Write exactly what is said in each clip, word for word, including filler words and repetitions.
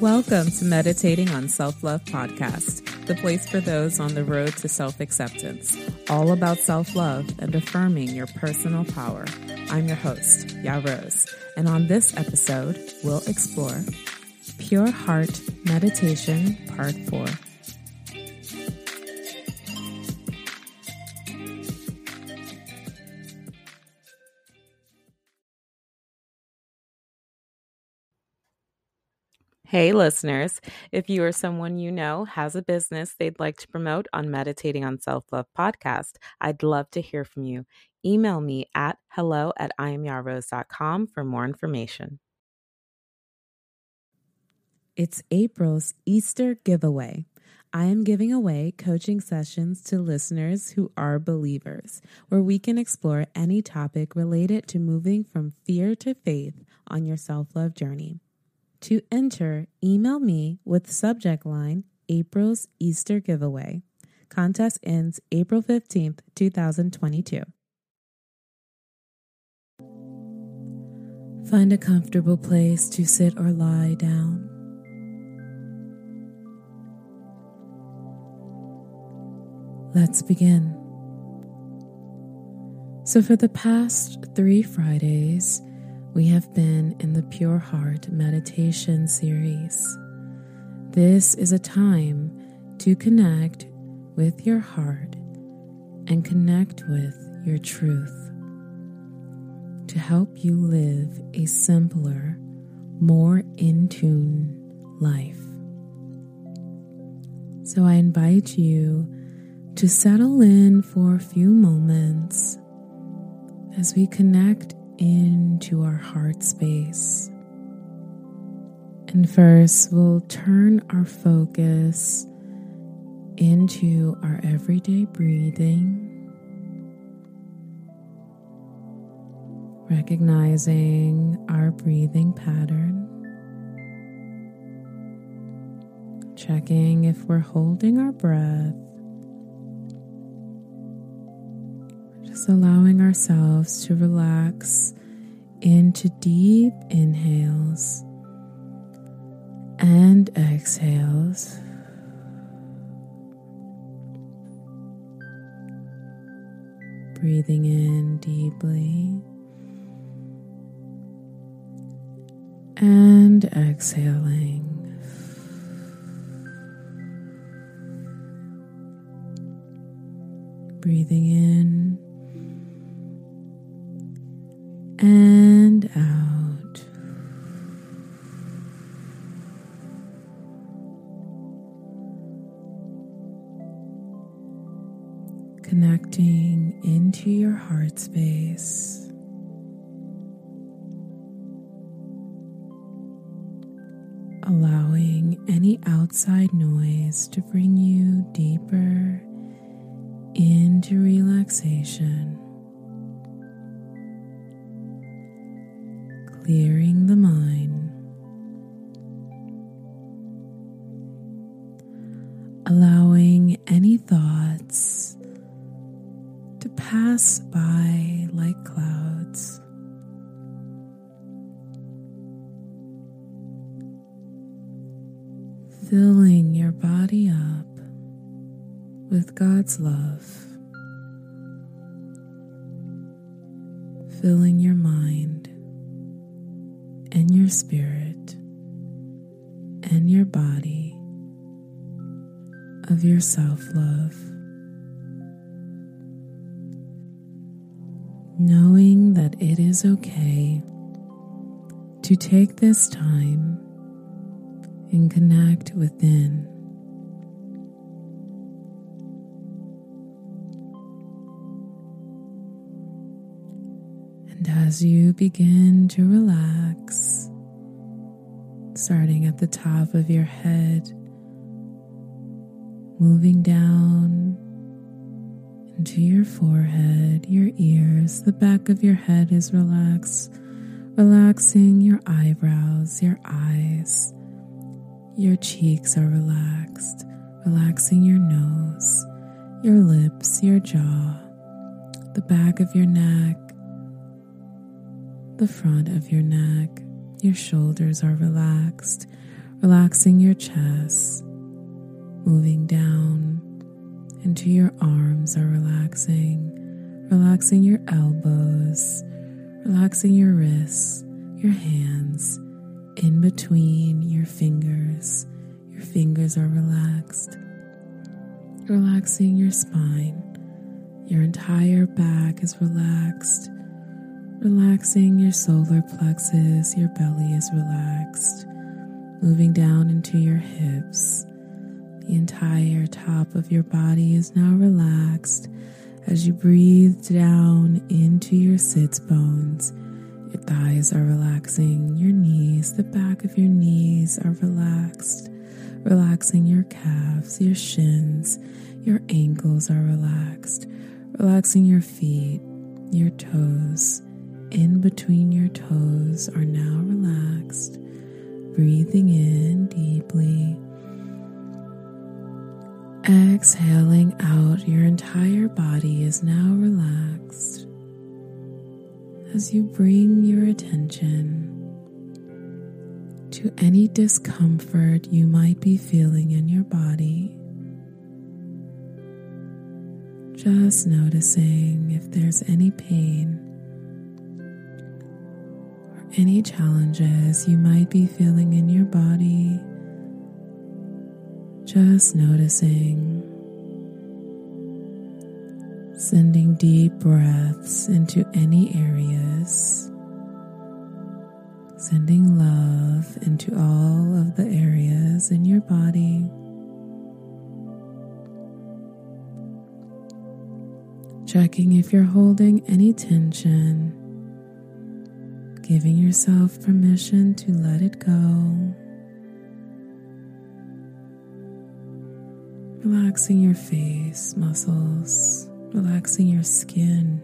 Welcome to Meditating on Self-Love Podcast, the place for those on the road to self-acceptance, all about self-love and affirming your personal power. I'm your host, Ya Rose, and on this episode, we'll explore Pure Heart Meditation Part four. Hey listeners, if you or someone you know has a business they'd like to promote on Meditating on Self-Love Podcast, I'd love to hear from you. Email me at hello at I am Ya Rose dot com for more information. It's April's Easter giveaway. I am giving away coaching sessions to listeners who are believers, where we can explore any topic related to moving from fear to faith on your self-love journey. To enter, email me with subject line, April's Easter Giveaway. Contest ends April fifteenth, twenty twenty-two. Find a comfortable place to sit or lie down. Let's begin. So for the past three Fridays, we have been in the Pure Heart Meditation series. This is a time to connect with your heart and connect with your truth to help you live a simpler, more in tune life. So I invite you to settle in for a few moments as we connect into our heart space. And first, we'll turn our focus into our everyday breathing, recognizing our breathing pattern, checking if we're holding our breath, allowing ourselves to relax into deep inhales and exhales. Breathing in deeply and exhaling. Breathing in and out. Connecting into your heart space. Allowing any outside noise to bring you deeper into relaxation. Clearing the mind, allowing any thoughts to pass by like clouds, filling your body up with God's love, filling your mind and your spirit and your body of your self-love, knowing that it is okay to take this time and connect within. And as you begin to relax, starting at the top of your head, moving down into your forehead, your ears, the back of your head is relaxed, relaxing your eyebrows, your eyes, your cheeks are relaxed, relaxing your nose, your lips, your jaw, the back of your neck, the front of your neck, your shoulders are relaxed, relaxing your chest, moving down into your arms are relaxing, relaxing your elbows, relaxing your wrists, your hands, in between your fingers, your fingers are relaxed, relaxing your spine, your entire back is relaxed, relaxing your solar plexus, your belly is relaxed, moving down into your hips. The entire top of your body is now relaxed as you breathe down into your sits bones. Your thighs are relaxing, your knees, the back of your knees are relaxed, relaxing your calves, your shins, your ankles are relaxed, relaxing your feet, your toes, in between your toes are now relaxed, breathing in deeply. Exhaling out, your entire body is now relaxed as you bring your attention to any discomfort you might be feeling in your body. Just noticing if there's any pain or any challenges you might be feeling in your body. Just noticing, sending deep breaths into any areas, sending love into all of the areas in your body. Checking if you're holding any tension, giving yourself permission to let it go. Relaxing your face muscles, relaxing your skin,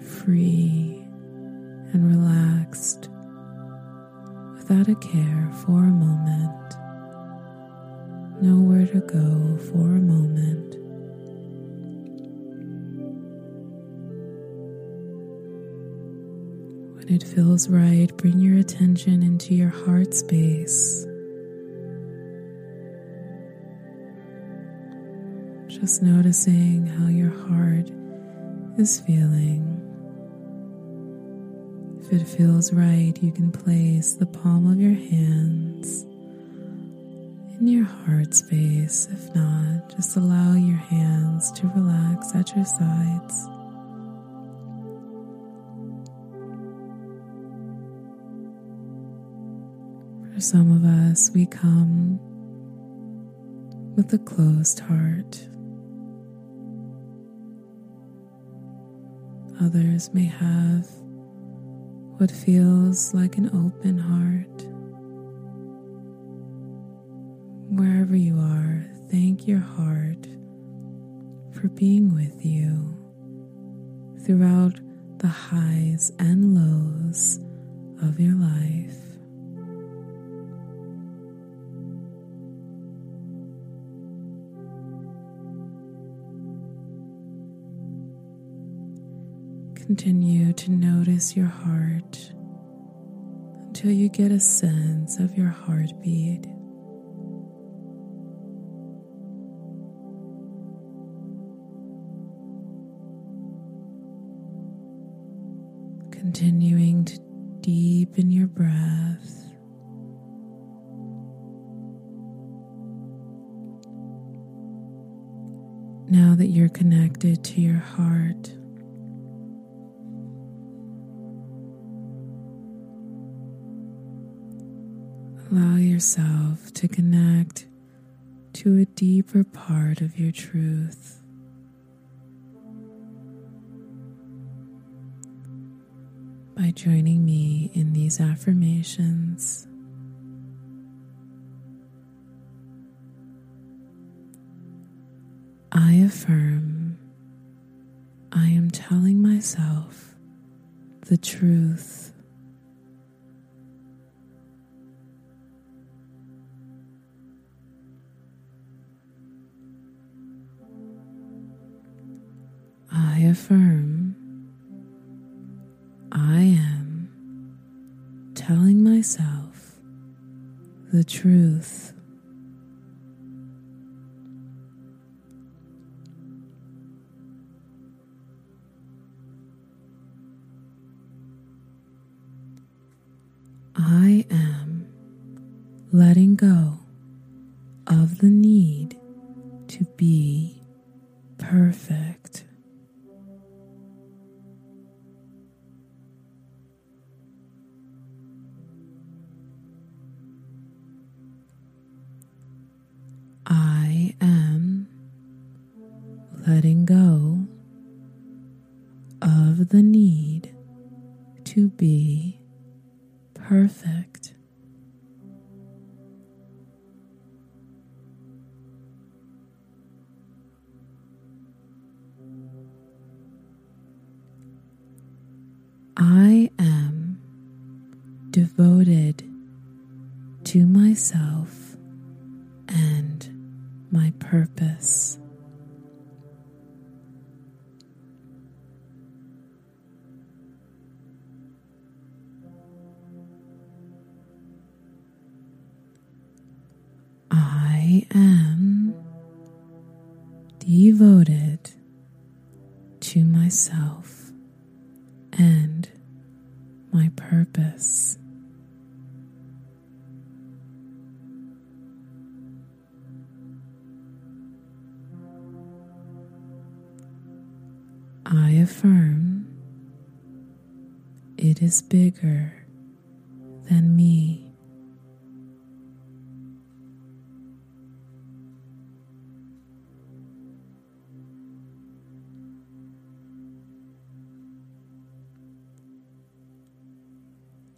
free and relaxed, without a care for a moment, nowhere to go for a moment. When it feels right, bring your attention into your heart space. Just noticing how your heart is feeling. If it feels right, you can place the palm of your hands in your heart space. If not, just allow your hands to relax at your sides. For some of us, we come with a closed heart. Others may have what feels like an open heart. Wherever you are, thank your heart for being with you throughout the highs and lows of your life. Continue to notice your heart until you get a sense of your heartbeat. Continuing to deepen your breath. Now that you're connected to your heart, allow yourself to connect to a deeper part of your truth. By joining me in these affirmations, I affirm I am telling myself the truth. I affirm I am telling myself the truth. I am letting go of the need to be perfect. I am letting go of the need to be perfect. I am devoted to myself and my purpose. I am devoted to myself and my purpose. I affirm it is bigger than me.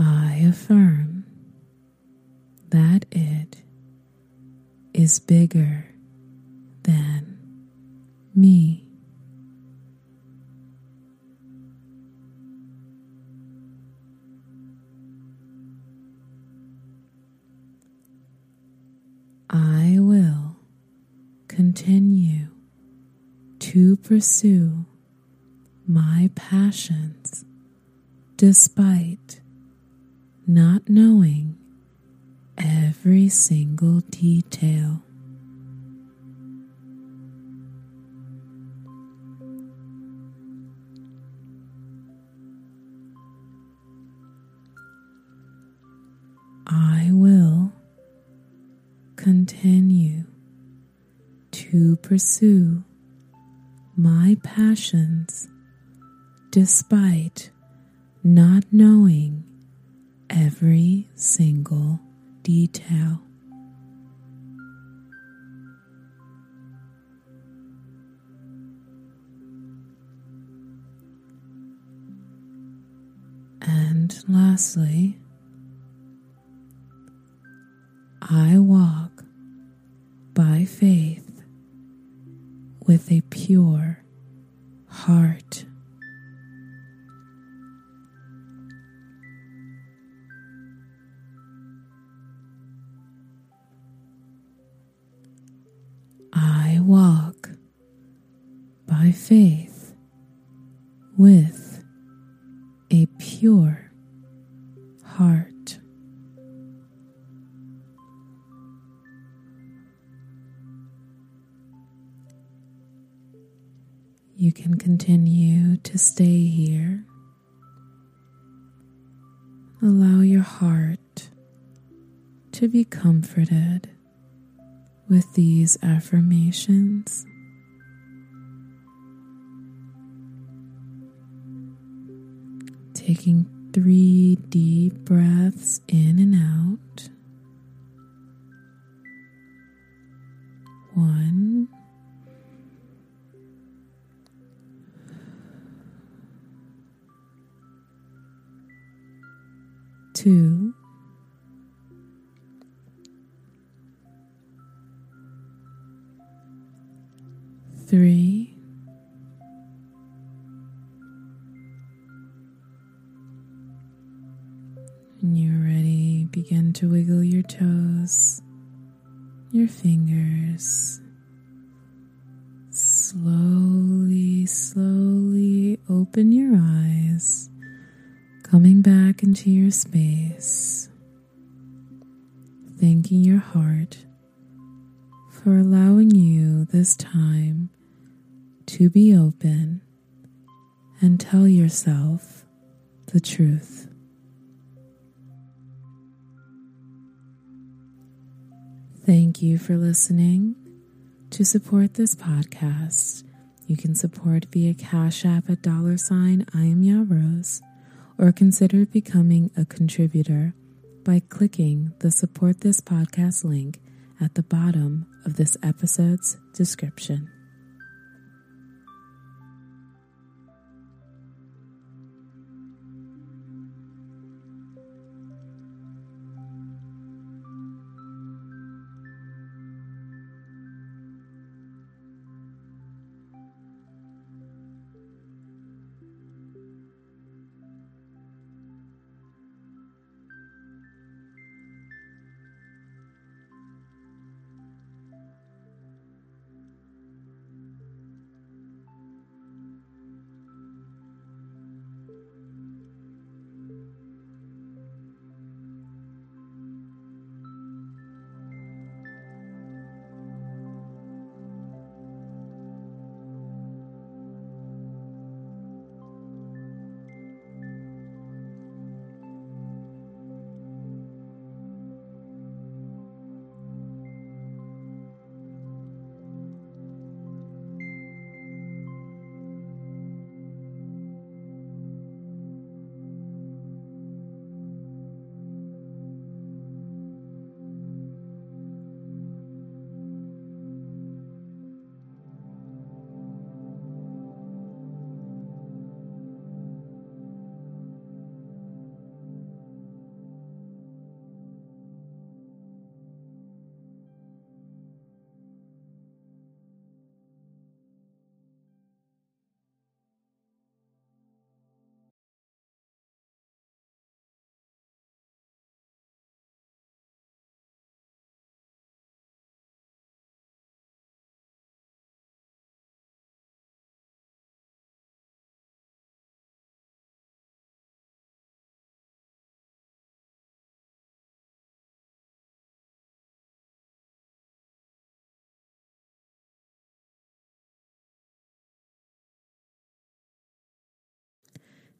I affirm that it is bigger than me. I will continue to pursue my passions despite not knowing every single detail. I will continue to pursue my passions despite not knowing every single detail. And lastly, I walk by faith with a pure heart. Walk by faith with a pure heart. You can continue to stay here. Allow your heart to be comforted with these affirmations. Taking three deep breaths in and out. One. Two. Three, when you're ready, begin to wiggle your toes, your fingers, slowly, slowly open your eyes, coming back into your space. thanking your heart for allowing you this time to be open and tell yourself the truth. Thank you for listening. To support this podcast, you can support via Cash App at dollar sign I am Ya Rose, or consider becoming a contributor by clicking the Support This Podcast link at the bottom of this episode's description.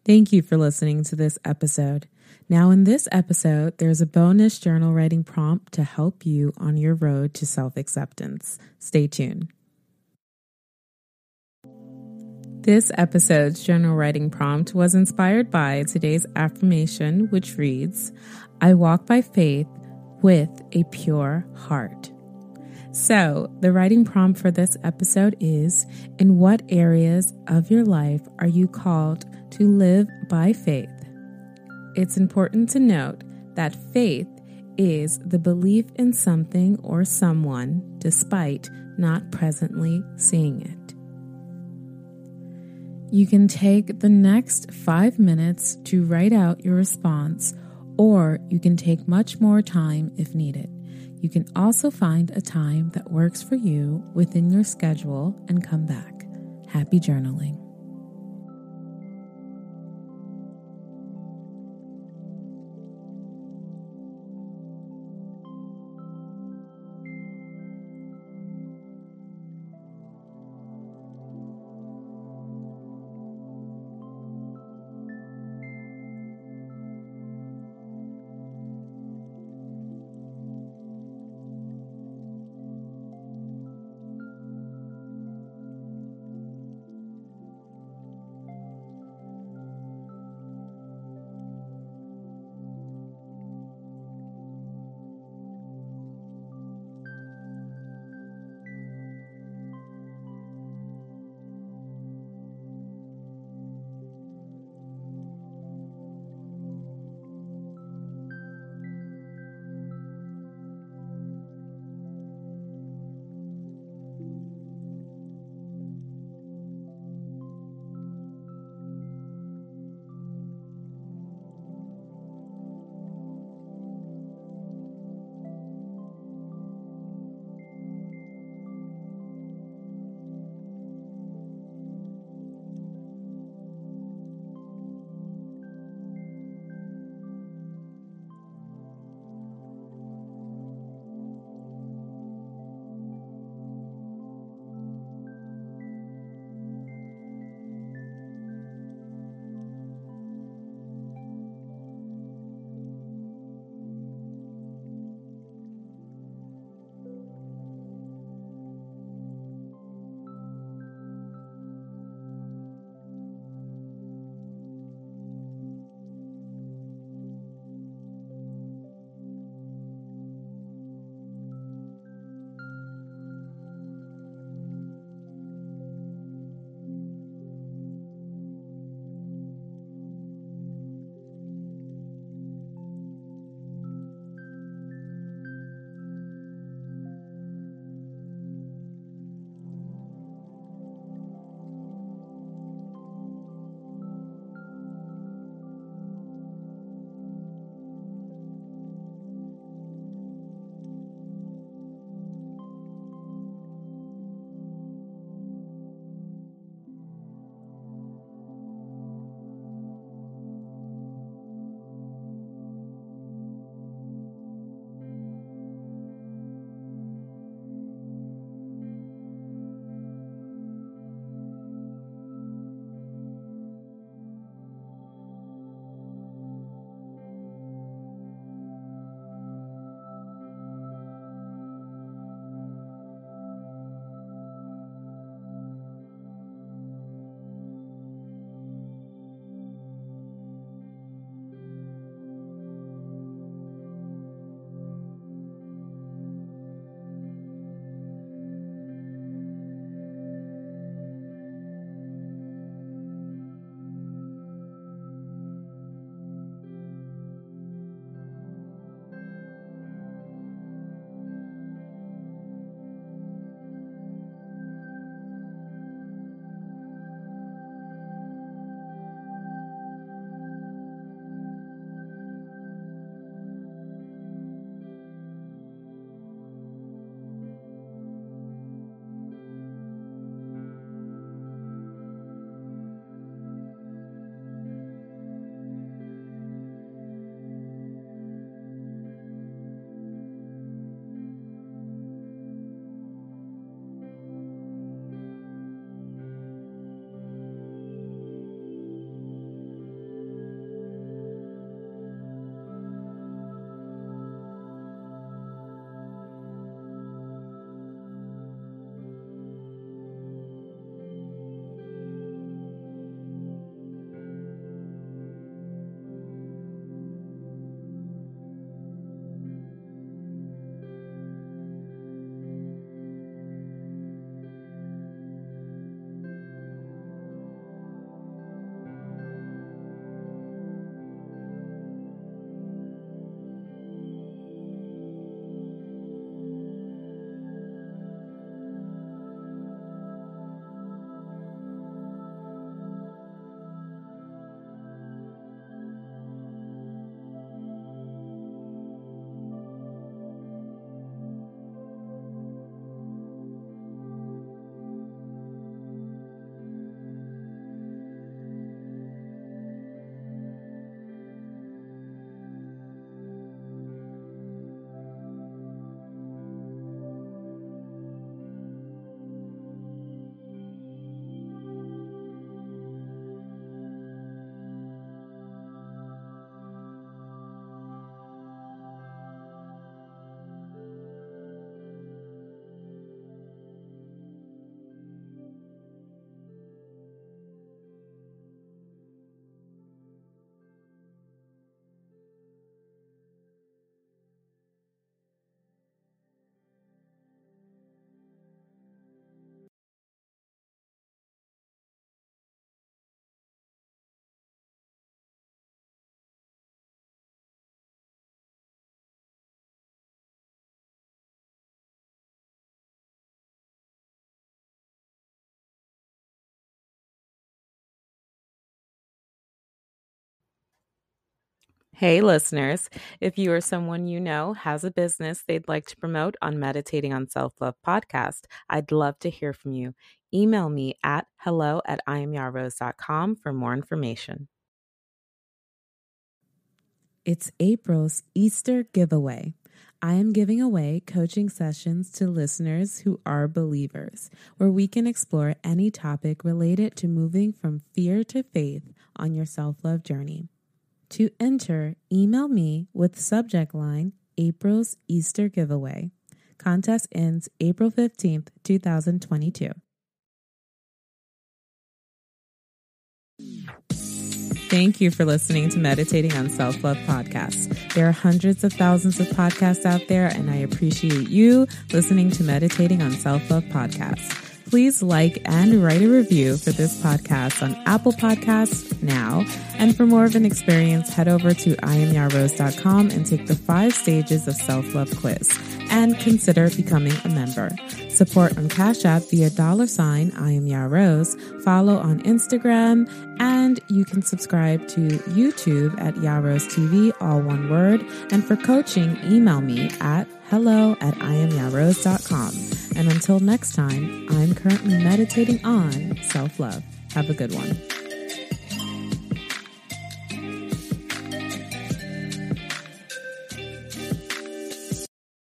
Thank you for listening to this episode. Now in this episode, there's a bonus journal writing prompt to help you on your road to self-acceptance. Stay tuned. This episode's journal writing prompt was inspired by today's affirmation, which reads, I walk by faith with a pure heart. So, the writing prompt for this episode is, in what areas of your life are you called to live by faith? It's important to note that faith is the belief in something or someone despite not presently seeing it. You can take the next five minutes to write out your response, or you can take much more time if needed. You can also find a time that works for you within your schedule and come back. Happy journaling. Hey listeners, if you or someone you know has a business they'd like to promote on Meditating on Self-Love Podcast, I'd love to hear from you. Email me at hello at I am Ya Rose dot com for more information. It's April's Easter giveaway. I am giving away coaching sessions to listeners who are believers, where we can explore any topic related to moving from fear to faith on your self-love journey. To enter, email me with subject line, April's Easter Giveaway. Contest ends April fifteenth, twenty twenty-two. Thank you for listening to Meditating on Self-Love Podcast. There are hundreds of thousands of podcasts out there, and I appreciate you listening to Meditating on Self-Love Podcast. Please like and write a review for this podcast on Apple Podcasts now. And for more of an experience, head over to I am Ya Rose dot com and take the five stages of self-love quiz and consider becoming a member. Support on Cash App via dollar sign IamYaRose, follow on Instagram, and you can subscribe to YouTube at Ya Rose T V, all one word. And for coaching, email me at hello at I am Ya Rose dot com. And until next time, I'm currently meditating on self-love. Have a good one.